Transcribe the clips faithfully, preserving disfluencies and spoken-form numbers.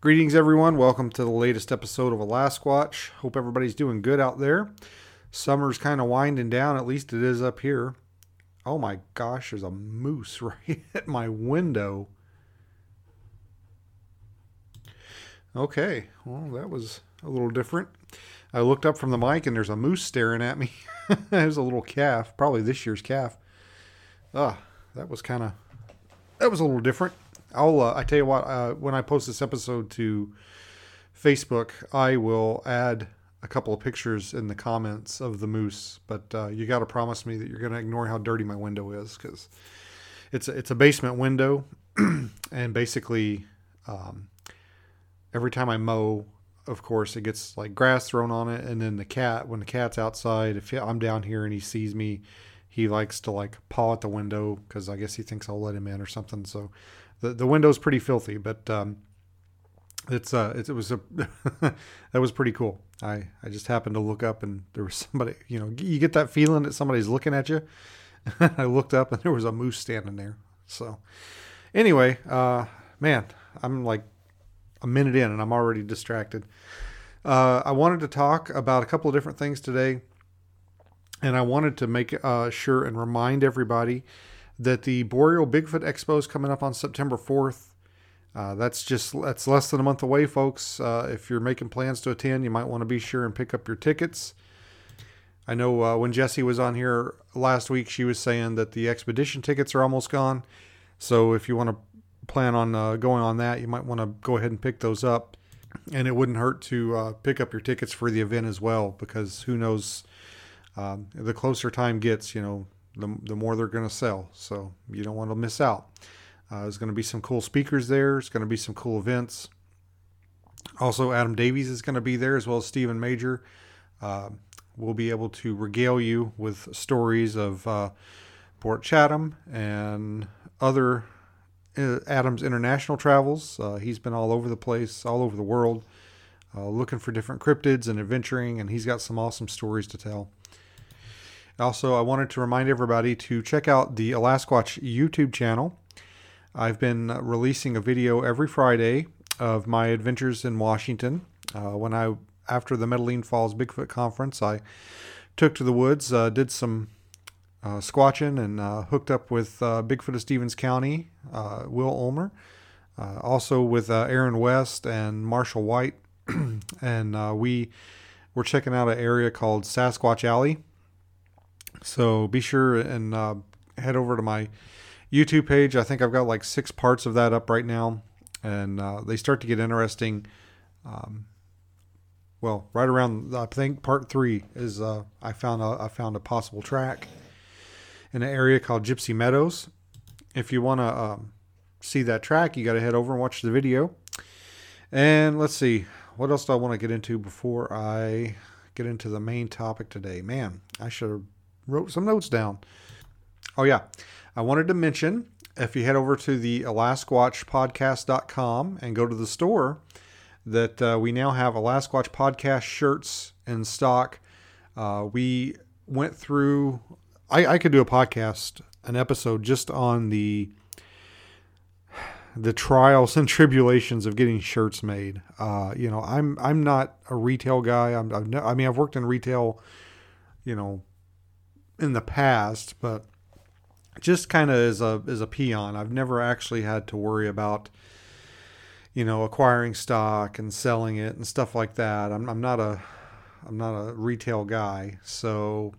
Greetings, everyone. Welcome to the latest episode of Alasquatch. Hope everybody's doing good out there. Summer's kind of winding down. At least it is up here. Oh my gosh, there's a moose right at my window. Okay, well, that was a little different. I looked up from the mic and there's a moose staring at me. It was a little calf, probably this year's calf. Ah, uh, that was kind of, that was a little different. I'll, uh, I tell you what, uh, when I post this episode to Facebook, I will add a couple of pictures in the comments of the moose, but uh, you got to promise me that you're going to ignore how dirty my window is, because it's a, it's a basement window, and basically um, every time I mow, of course, it gets like grass thrown on it, and then the cat, when the cat's outside, if I'm down here and he sees me, he likes to like paw at the window, because I guess he thinks I'll let him in or something, so... The the window's pretty filthy, but um, it's uh it, it was a that was pretty cool. I, I just happened to look up and there was somebody, you know, you get that feeling that somebody's looking at you. I looked up and there was a moose standing there. So anyway, uh man, I'm like a minute in and I'm already distracted. Uh, I wanted to talk about a couple of different things today, and I wanted to make uh, sure and remind everybody that the Boreal Bigfoot Expo is coming up on September fourth. Uh, that's just that's less than a month away, folks. Uh, if you're making plans to attend, you might want to be sure and pick up your tickets. I know uh, when Jessie was on here last week, she was saying that the expedition tickets are almost gone. So if you want to plan on uh, going on that, you might want to go ahead and pick those up. And it wouldn't hurt to uh, pick up your tickets for the event as well, because who knows, um, the closer time gets, you know, The, the more they're going to sell. So you don't want to miss out. Uh, there's going to be some cool speakers there. There's going to be some cool events. Also, Adam Davies is going to be there, as well as Stephen Major. Uh, we'll be able to regale you with stories of uh, Port Chatham and other uh, Adam's international travels. Uh, he's been all over the place, all over the world, uh, looking for different cryptids and adventuring, and he's got some awesome stories to tell. Also, I wanted to remind everybody to check out the Alasquatch YouTube channel. I've been releasing a video every Friday of my adventures in Washington. Uh, when I, after the Medellin Falls Bigfoot Conference, I took to the woods, uh, did some uh, squatching, and uh, hooked up with uh, Bigfoot of Stevens County, uh, Will Ulmer. Uh, also with uh, Aaron West and Marshall White. And uh, we were checking out an area called Sasquatch Alley. So be sure and uh, head over to my YouTube page. I think I've got like six parts of that up right now. And uh, they start to get interesting. Um, well, right around, I think part three is uh, I found a, I found a possible track in an area called Gypsy Meadows. If you want to um, see that track, you got to head over and watch the video. And let's see, what else do I want to get into before I get into the main topic today? Man, I should have wrote some notes down. Oh yeah. I wanted to mention, if you head over to the Alasquatch podcast dot com and go to the store, that uh, we now have Alasquatch Podcast shirts in stock. Uh, we went through, I, I could do a podcast, an episode just on the, the trials and tribulations of getting shirts made. Uh, you know, I'm, I'm not a retail guy. I'm, I've no, I mean, I've worked in retail, you know, in the past, but just kind of as a as a peon, I've never actually had to worry about, you know, acquiring stock and selling it and stuff like that. I'm, I'm not a I'm not a retail guy, so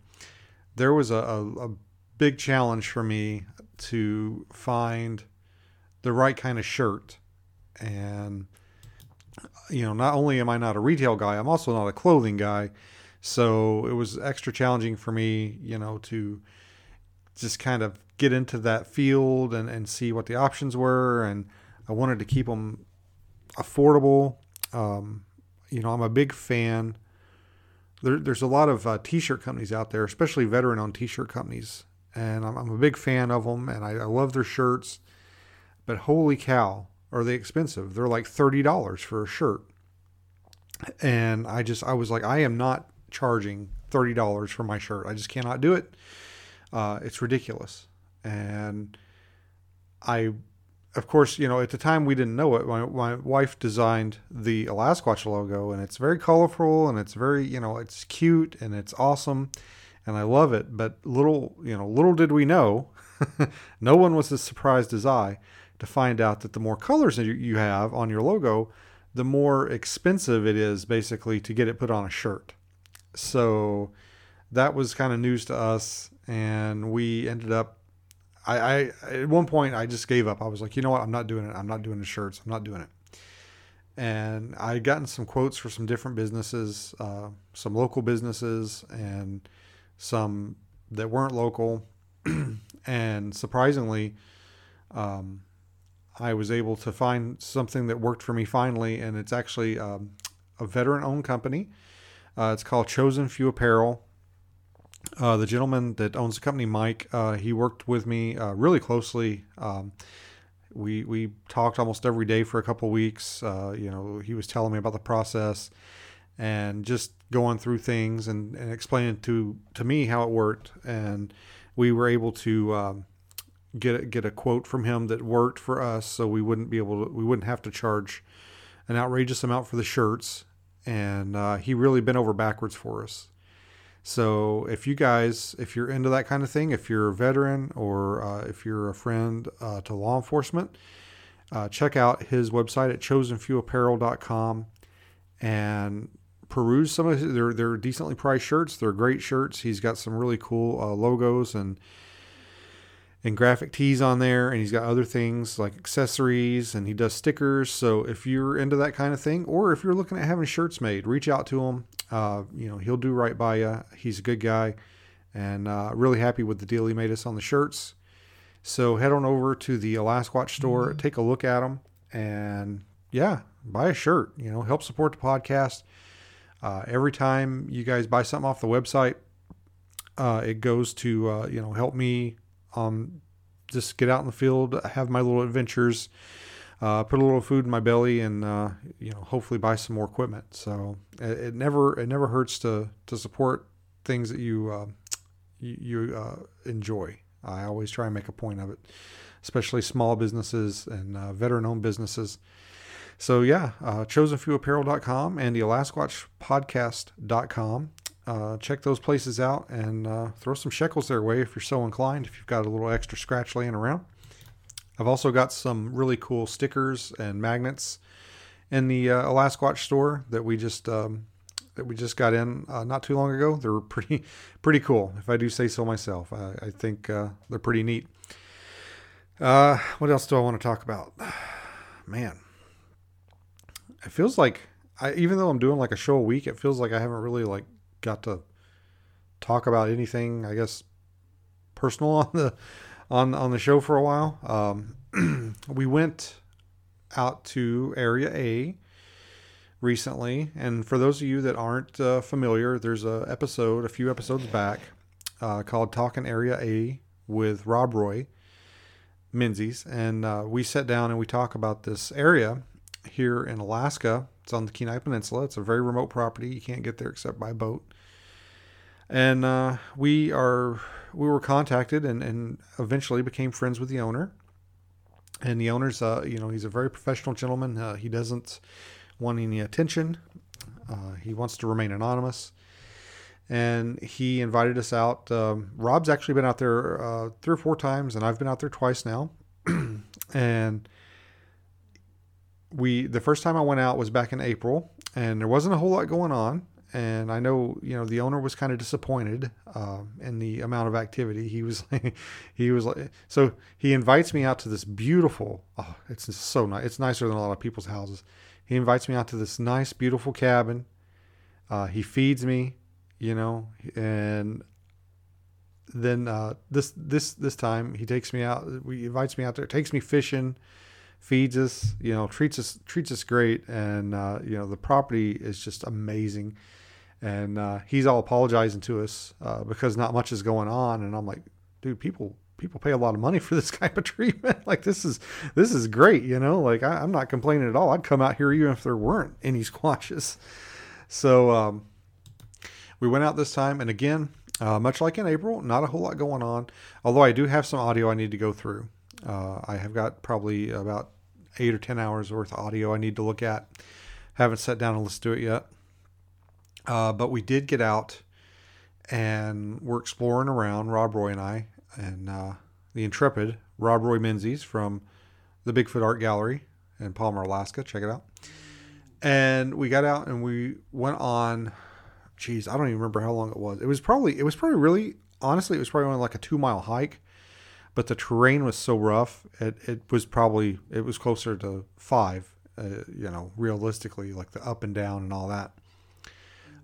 there was a, a, a big challenge for me to find the right kind of shirt. And you know, not only am I not a retail guy, I'm also not a clothing guy. So it was extra challenging for me, you know, to just kind of get into that field and, and see what the options were. And I wanted to keep them affordable Um, you know, I'm a big fan. There, there's a lot of uh, T-shirt companies out there, especially veteran-owned T-shirt companies, and I'm, I'm a big fan of them, and I, I love their shirts. But holy cow, are they expensive? They're like thirty dollars for a shirt. And I just, I was like, I am not charging thirty dollars for my shirt. I just cannot do it. Uh, it's ridiculous. And I, of course, you know, at the time we didn't know it. My, my wife designed the Alasquatch logo, and it's very colorful, and it's very, you know, it's cute, and it's awesome, and I love it. But little, you know, little did we know, no one was as surprised as I to find out that the more colors that you have on your logo, the more expensive it is basically to get it put on a shirt. So that was kind of news to us. And we ended up, I, I, at one point I just gave up. I was like, you know what? I'm not doing it. I'm not doing the shirts. I'm not doing it. And I had gotten some quotes for some different businesses, uh, some local businesses and some that weren't local. And surprisingly, um, I was able to find something that worked for me finally, and it's actually um, a veteran-owned company. Uh, it's called Chosen Few Apparel. Uh, the gentleman that owns the company, Mike, uh, he worked with me uh, really closely. Um, we we talked almost every day for a couple of weeks. Uh, you know, he was telling me about the process and just going through things and, and explaining to to me how it worked. And we were able to Um, get get a quote from him that worked for us, so we wouldn't be able to we wouldn't have to charge an outrageous amount for the shirts. And uh, he really bent over backwards for us. So if you guys, if you're into that kind of thing, if you're a veteran or uh, if you're a friend uh, to law enforcement, uh, check out his website at chosen few apparel dot com and peruse some of his, they're, they're decently priced shirts. They're great shirts. He's got some really cool uh, logos and and graphic tees on there, and he's got other things like accessories, and he does stickers. So if you're into that kind of thing, or if you're looking at having shirts made, reach out to him. Uh, you know, he'll do right by you. He's a good guy, and uh, really happy with the deal he made us on the shirts. So head on over to the Alasquatch store, take a look at them, and yeah, buy a shirt. You know, help support the podcast. Uh, every time you guys buy something off the website, uh, it goes to uh, you know, help me. Um, just get out in the field, have my little adventures, uh, put a little food in my belly, and uh, you know, hopefully buy some more equipment. So it, it never it never hurts to to support things that you uh, you, you uh, enjoy. I always try and make a point of it, especially small businesses and uh, veteran-owned businesses. So yeah, uh, chosen few apparel dot com and the Alasquatch podcast dot com. Uh, check those places out, and uh, throw some shekels their way if you're so inclined, if you've got a little extra scratch laying around. I've also got some really cool stickers and magnets in the uh, Alasquatch store that we just um, that we just got in uh, not too long ago. They're pretty pretty cool, if I do say so myself. I, I think uh, they're pretty neat. Uh, what else do I want to talk about? Man, it feels like I, even though I'm doing like a show a week, it feels like I haven't really like got to talk about anything, I guess, personal on the on on the show for a while. Um, we went out to Area A recently, and for those of you that aren't uh, familiar, there's a episode, a few episodes back, uh, called "Talking Area A" with Rob Roy Menzies, and uh, we sat down and we talk about this area here in Alaska. It's on the Kenai Peninsula. It's a very remote property. You can't get there except by boat. And uh, we are we were contacted and, and eventually became friends with the owner. And the owner's, uh, you know, he's a very professional gentleman. Uh, he doesn't want any attention. Uh, he wants to remain anonymous. And he invited us out. Um, Rob's actually been out there uh, three or four times, and I've been out there twice now. And We, the first time I went out was back in April, and there wasn't a whole lot going on. And I know, you know, the owner was kind of disappointed, um, in the amount of activity. He was, he was like, so he invites me out to this beautiful, oh, it's so nice. It's nicer than a lot of people's houses. He invites me out to this nice, beautiful cabin. Uh, he feeds me, you know, and then, uh, this, this, this time he takes me out, he invites me out there, takes me fishing, feeds us, you know, treats us, treats us great. And, uh, you know, the property is just amazing. And, uh, he's all apologizing to us, uh, because not much is going on. And I'm like, dude, people, people pay a lot of money for this type of treatment. Like, this is, this is great. You know, like I, I'm not complaining at all. I'd come out here even if there weren't any squatches. So, um, we went out this time. And again, uh, much like in April, not a whole lot going on. Although I do have some audio I need to go through. Uh, I have got probably about eight or ten hours worth of audio I need to look at. Haven't sat down and listened to it yet. Uh, but we did get out and we're exploring around, Rob Roy and I, and uh, the intrepid Rob Roy Menzies from the Bigfoot Art Gallery in Palmer, Alaska. Check it out. And we got out and we went on, geez, I don't even remember how long it was. It was probably, it was probably really, honestly, it was probably only like a two mile hike. But the terrain was so rough, it, it was probably, it was closer to five, uh, you know, realistically, like the up and down and all that.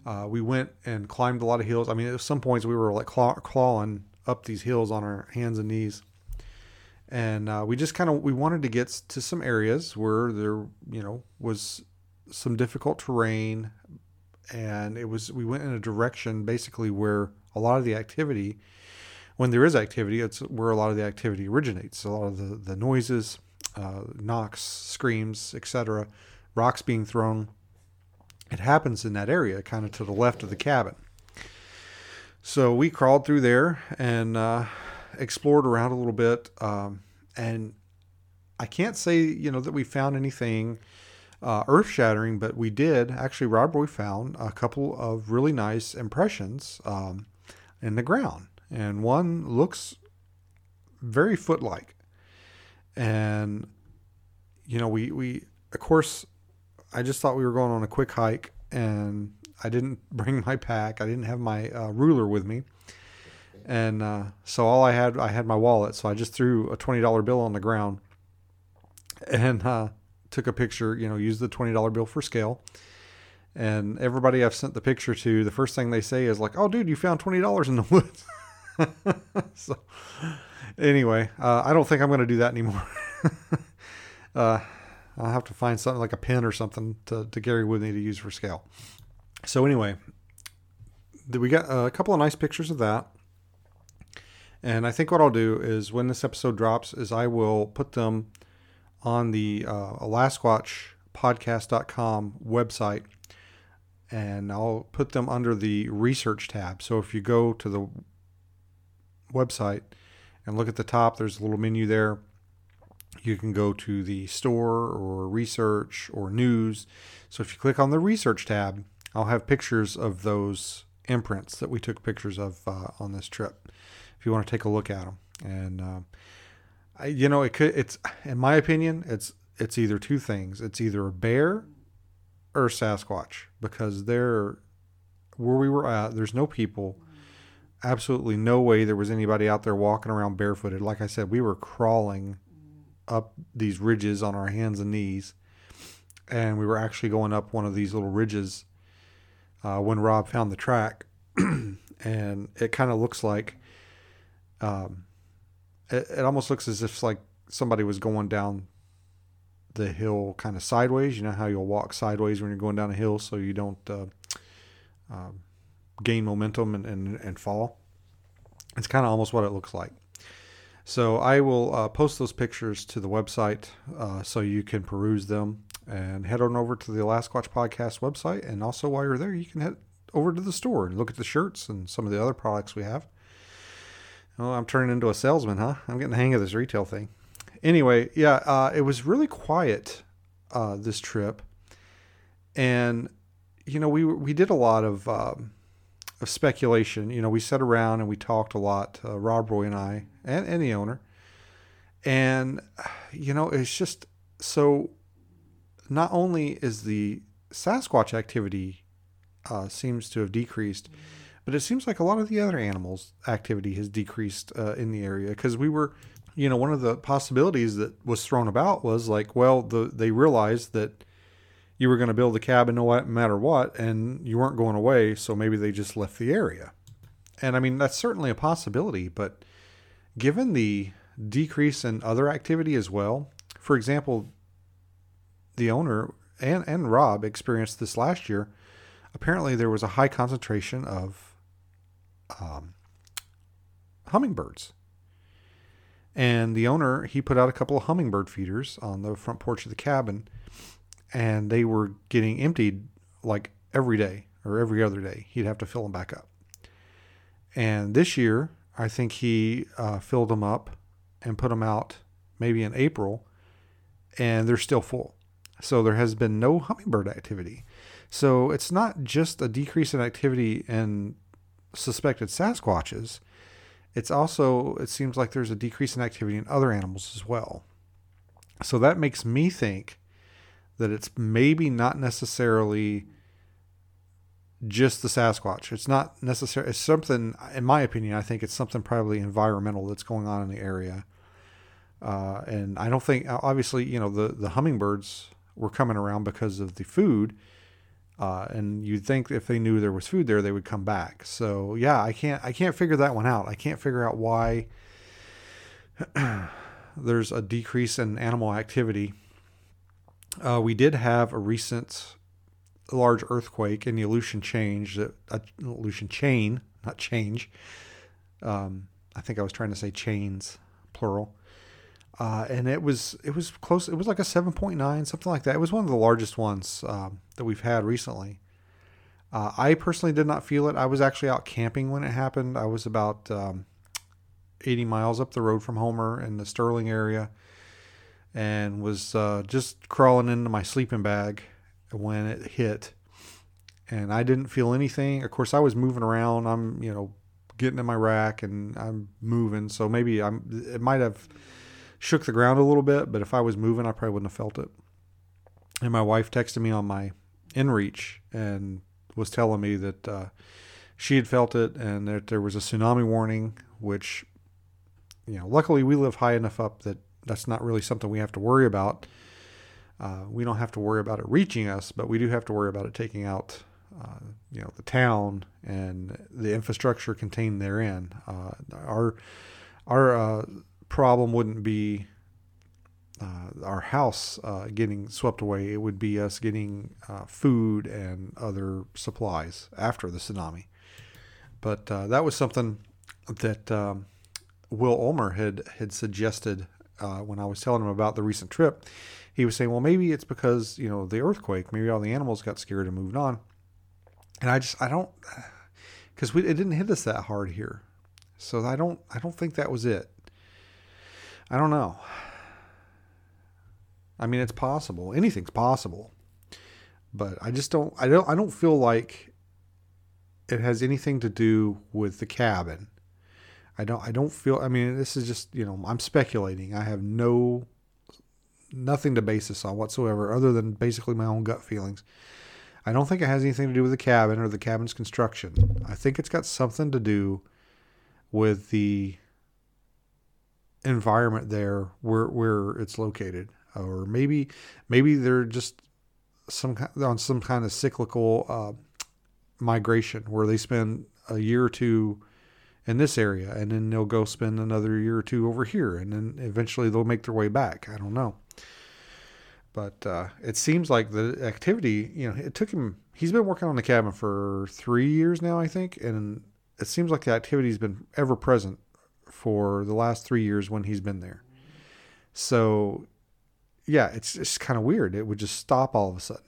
Uh, we went and climbed a lot of hills. I mean, at some points we were like claw, clawing up these hills on our hands and knees. And uh, we just kind of, we wanted to get to some areas where there, you know, was some difficult terrain. And it was, we went in a direction basically where a lot of the activity when there is activity, it's where a lot of the activity originates. A lot of the, the noises, uh, knocks, screams, et cetera, rocks being thrown, it happens in that area, kind of to the left of the cabin. So we crawled through there and uh, explored around a little bit. Um, and I can't say, you know, that we found anything uh, earth-shattering, but we did. Actually, Rob Roy found a couple of really nice impressions um, in the ground. And one looks very foot-like. And, you know, we, we, of course, I just thought we were going on a quick hike and I didn't bring my pack. I didn't have my uh, ruler with me. And uh, so all I had, I had my wallet. So I just threw a twenty dollar bill on the ground and uh, took a picture, you know, used the twenty dollar bill for scale. And everybody I've sent the picture to, the first thing they say is like, oh, dude, you found twenty dollars in the woods. So anyway, uh, I don't think I'm going to do that anymore. uh, I'll have to find something like a pen or something to, to carry with me to use for scale. So anyway, we got a couple of nice pictures of that. And I think what I'll do is when this episode drops is I will put them on the uh, Alasquatch podcast dot com website. And I'll put them under the research tab. So if you go to the website and look at the top, there's a little menu there. You can go to the store or research or news. So if you click on the research tab, I'll have pictures of those imprints that we took pictures of uh, on this trip. If you want to take a look at them, and uh, I, you know, it could, it's in my opinion, it's it's either two things. It's either a bear or Sasquatch, because there, where we were at, there's no people. Absolutely no way there was anybody out there walking around barefooted. Like I said, we were crawling up these ridges on our hands and knees, and we were actually going up one of these little ridges uh, when Rob found the track. And it kind of looks like, um, it, it almost looks as if like somebody was going down the hill kind of sideways. You know how you'll walk sideways when you're going down a hill so you don't uh, uh, gain momentum and, and, and fall. It's kind of almost what it looks like. So I will uh, post those pictures to the website uh, so you can peruse them, and head on over to the Alasquatch Podcast website. And also while you're there, you can head over to the store and look at the shirts and some of the other products we have. Oh, I'm turning into a salesman, huh? I'm getting the hang of this retail thing. Anyway, yeah, uh, it was really quiet uh, this trip. And, you know, we we did a lot of, um, of speculation. You know, we sat around and we talked a lot, uh, Rob Roy and I, and, and the owner. And, you know, it's just so not only is the Sasquatch activity uh, seems to have decreased, but it seems like a lot of the other animals' activity has decreased uh, in the area, because we were... You know, one of the possibilities that was thrown about was like, well, the, they realized that you were going to build a cabin no matter what, and you weren't going away, so maybe they just left the area. And I mean, that's certainly a possibility, but given the decrease in other activity as well, for example, the owner and, and Rob experienced this last year. Apparently there was a high concentration of um, hummingbirds. And the owner, he put out a couple of hummingbird feeders on the front porch of the cabin, and they were getting emptied like every day or every other day. He'd have to fill them back up. And this year, I think he uh, filled them up and put them out maybe in April, and they're still full. So there has been no hummingbird activity. So it's not just a decrease in activity in suspected Sasquatches. It's also, it seems like there's a decrease in activity in other animals as well. So that makes me think that it's maybe not necessarily just the Sasquatch. It's not necessarily, it's something, in my opinion, I think it's something probably environmental that's going on in the area. Uh, and I don't think, obviously, you know, the, the hummingbirds were coming around because of the food. Uh, and you'd think if they knew there was food there, they would come back. So yeah, I can't, I can't figure that one out. I can't figure out why there's a decrease in animal activity. Uh, we did have a recent large earthquake in the Aleutian Chain that uh, Aleutian Chain, not change. Um, I think I was trying to say chains, plural. Uh, and it was, it was close. It was like a seven point nine, something like that. It was one of the largest ones um, that we've had recently. Uh, I personally did not feel it. I was actually out camping when it happened. I was about um, eighty miles up the road from Homer in the Sterling area, and was uh, just crawling into my sleeping bag when it hit, and I didn't feel anything. Of course, I was moving around. I'm, you know, getting in my rack and I'm moving. So maybe I'm, it might have shook the ground a little bit, but if I was moving, I probably wouldn't have felt it. And my wife texted me on my inReach and was telling me that uh, she had felt it and that there was a tsunami warning, which, you know, luckily we live high enough up that that's not really something we have to worry about. Uh, we don't have to worry about it reaching us, but we do have to worry about it taking out, uh, you know, the town and the infrastructure contained therein. Uh, our, our, uh, problem wouldn't be uh, our house uh, getting swept away. It would be us getting uh, food and other supplies after the tsunami. But uh, that was something that um, Will Ulmer had, had suggested uh, when I was telling him about the recent trip. He was saying, well, maybe it's because, you know, the earthquake, maybe all the animals got scared and moved on. And I just, I don't, because it didn't hit us that hard here. So I don't, I don't think that was it. I don't know. I mean, it's possible. Anything's possible. But I just don't I don't I don't feel like it has anything to do with the cabin. I don't I don't feel I mean, this is just, you know, I'm speculating. I have no nothing to base this on whatsoever other than basically my own gut feelings. I don't think it has anything to do with the cabin or the cabin's construction. I think it's got something to do with the environment there where where it's located, or maybe maybe they're just some on some kind of cyclical uh, migration where they spend a year or two in this area and then they'll go spend another year or two over here and then eventually they'll make their way back. I don't know, but uh, it seems like the activity, you know, it took him, he's been working on the cabin for three years now, I think, and it seems like the activity's been ever present for the last three years when he's been there. So yeah, it's it's kind of weird. It would just stop all of a sudden.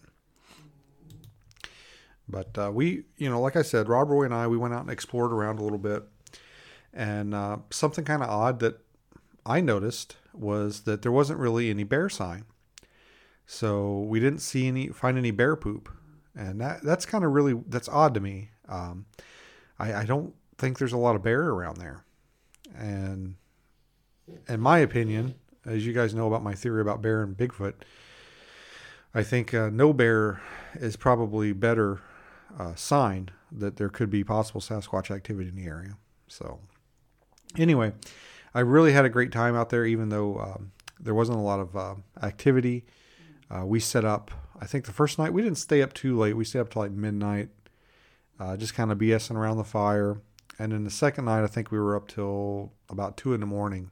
But uh, we, you know, like I said, Rob Roy and I, we went out and explored around a little bit. And uh, something kind of odd that I noticed was that there wasn't really any bear sign. So we didn't see any, find any bear poop. And that that's kind of really, that's odd to me. Um, I, I don't think there's a lot of bear around there. And in my opinion, as you guys know about my theory about bear and Bigfoot, I think uh, no bear is probably better uh, sign that there could be possible Sasquatch activity in the area. So anyway, I really had a great time out there, even though um, there wasn't a lot of uh, activity. Uh, we set up, I think the first night, we didn't stay up too late. We stayed up till like midnight, uh, just kind of BSing around the fire. And then the second night, I think we were up till about two in the morning.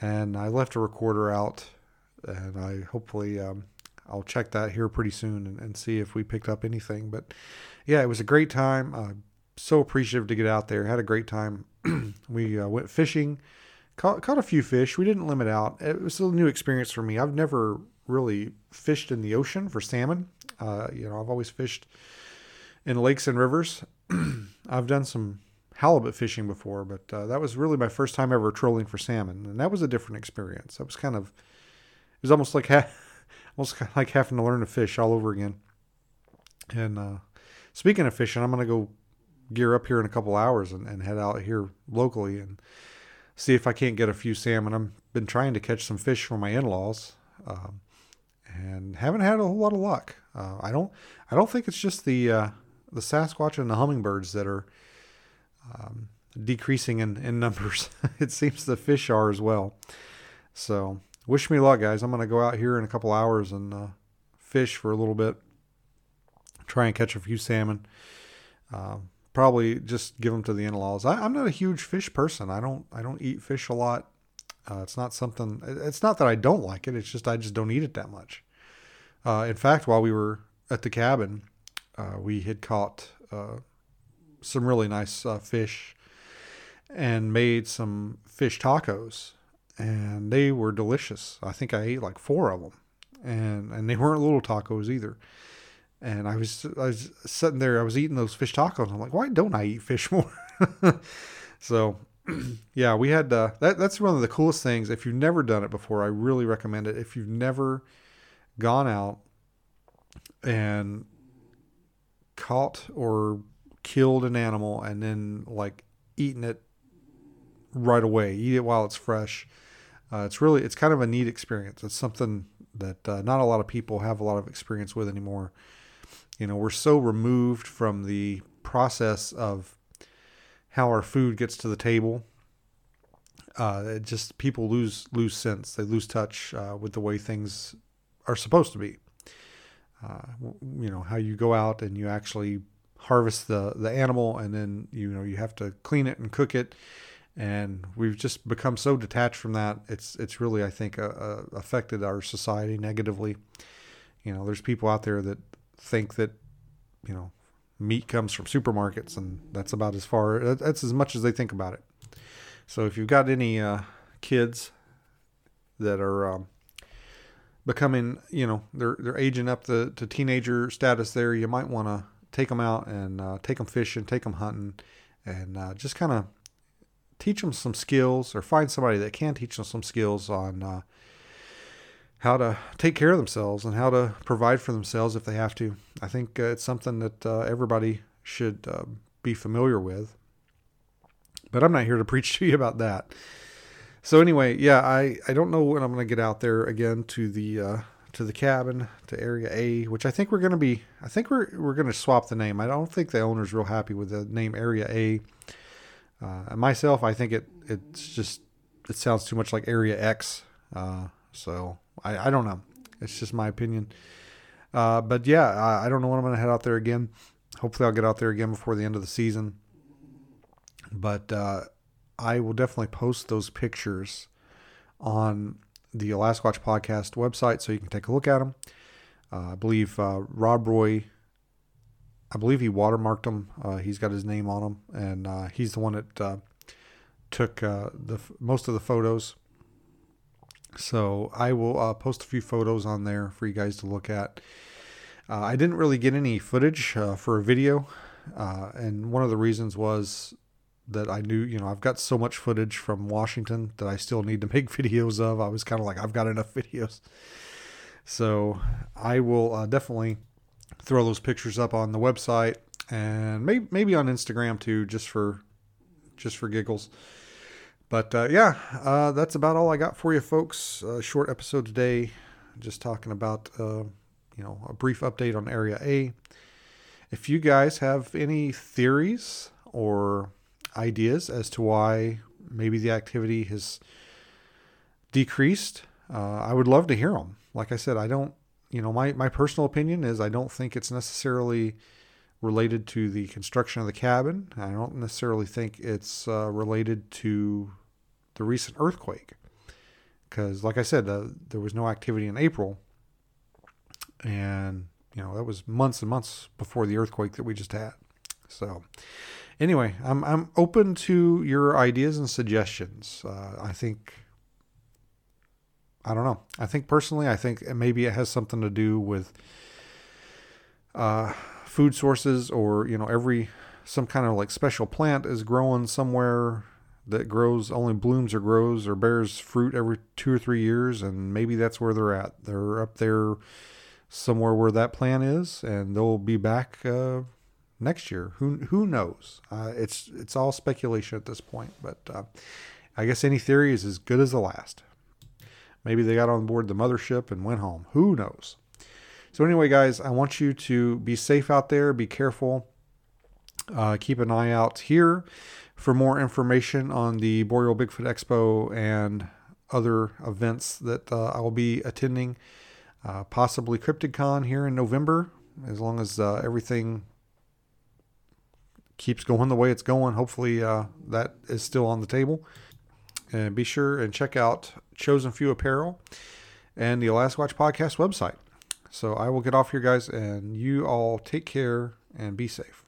And I left a recorder out and I hopefully um, I'll check that here pretty soon and, and see if we picked up anything. But yeah, it was a great time. Uh, so appreciative to get out there. Had a great time. We uh, went fishing, caught, caught a few fish. We didn't limit out. It was a new experience for me. I've never really fished in the ocean for salmon. Uh, you know, I've always fished in lakes and rivers. I've done some halibut fishing before, but uh, that was really my first time ever trolling for salmon, and that was a different experience. That was kind of, it was almost like ha- almost like having to learn to fish all over again. And uh, speaking of fishing, I'm going to go gear up here in a couple hours and, and head out here locally and see if I can't get a few salmon. I've been trying to catch some fish from my in-laws, um, and haven't had a whole lot of luck. Uh, I don't, I don't think it's just the uh, the Sasquatch and the hummingbirds that are um, decreasing in, in numbers. It seems the fish are as well. So wish me luck, guys. I'm going to go out here in a couple hours and uh, fish for a little bit, try and catch a few salmon. Uh, probably just give them to the in-laws. I, I'm not a huge fish person. I don't, I don't eat fish a lot. Uh, it's not something, it's not that I don't like it. It's just, I just don't eat it that much. Uh, in fact, while we were at the cabin, uh, we had caught, uh, some really nice uh, fish and made some fish tacos, and they were delicious. I think I ate like four of them, and, and they weren't little tacos either. And I was, I was sitting there, I was eating those fish tacos. I'm like, why don't I eat fish more? So yeah, we had, uh, that, that's one of the coolest things. If you've never done it before, I really recommend it. If you've never gone out and caught or killed an animal and then like eaten it right away, eat it while it's fresh. Uh, it's really, it's kind of a neat experience. It's something that uh, not a lot of people have a lot of experience with anymore. You know, we're so removed from the process of how our food gets to the table. Uh, it just, people lose, lose sense. They lose touch uh, with the way things are supposed to be. Uh, you know, how you go out and you actually harvest the, the animal, and then, you know, you have to clean it and cook it. And we've just become so detached from that. It's, it's really, I think, uh, uh, affected our society negatively. You know, there's people out there that think that, you know, meat comes from supermarkets, and that's about as far, that's as much as they think about it. So if you've got any, uh, kids that are, um, becoming, you know, they're, they're aging up the, to teenager status there, you might want to take them out and, uh, take them fishing, take them hunting, and, uh, just kind of teach them some skills, or find somebody that can teach them some skills on uh, how to take care of themselves and how to provide for themselves if they have to. I think uh, it's something that uh, everybody should uh, be familiar with, but I'm not here to preach to you about that. So anyway, yeah, I, I don't know when I'm going to get out there again to the, uh, to the cabin, to Area A, which I think we're going to be, I think we're, we're going to swap the name. I don't think the owner's real happy with the name Area A. Uh, myself, I think it, it's just, it sounds too much like Area X. Uh, so I, I don't know. It's just my opinion. Uh, but yeah, I, I don't know when I'm going to head out there again. Hopefully I'll get out there again before the end of the season, but, uh, I will definitely post those pictures on the Alasquatch Podcast website, so you can take a look at them. Uh, I believe, uh, Rob Roy, I believe he watermarked them. Uh, he's got his name on them, and uh, he's the one that uh, took uh, the most of the photos. So I will uh, post a few photos on there for you guys to look at. Uh, I didn't really get any footage uh, for a video, uh, and one of the reasons was that I knew, you know, I've got so much footage from Washington that I still need to make videos of. I was kind of like, I've got enough videos. So I will uh, definitely throw those pictures up on the website, and maybe, maybe on Instagram too, just for, just for giggles. But, uh, yeah, uh, that's about all I got for you folks. A short episode today, just talking about, uh, you know, a brief update on Area A. If you guys have any theories or ideas as to why maybe the activity has decreased, uh, I would love to hear them. Like I said, I don't, you know, my, my personal opinion is I don't think it's necessarily related to the construction of the cabin. I don't necessarily think it's uh, related to the recent earthquake, because like I said, the, there was no activity in April. And, you know, that was months and months before the earthquake that we just had. So anyway, I'm I'm open to your ideas and suggestions. Uh, I think, I don't know. I think personally, I think maybe it has something to do with uh, food sources, or, you know, every, some kind of like special plant is growing somewhere that grows, only blooms or grows or bears fruit every two or three years. And maybe that's where they're at. They're up there somewhere where that plant is, and they'll be back uh, next year. Who who knows? Uh, it's it's all speculation at this point, but uh, I guess any theory is as good as the last. Maybe they got on board the mothership and went home. Who knows? So anyway, guys, I want you to be safe out there. Be careful. Uh, keep an eye out here for more information on the Boreal Bigfoot Expo and other events that uh, I will be attending. Uh, possibly CryptidCon here in November, as long as uh, everything keeps going the way it's going. Hopefully uh, that is still on the table. And be sure and check out Chosen Few Apparel and the Alasquatch Podcast website. So I will get off here, guys, and you all take care and be safe.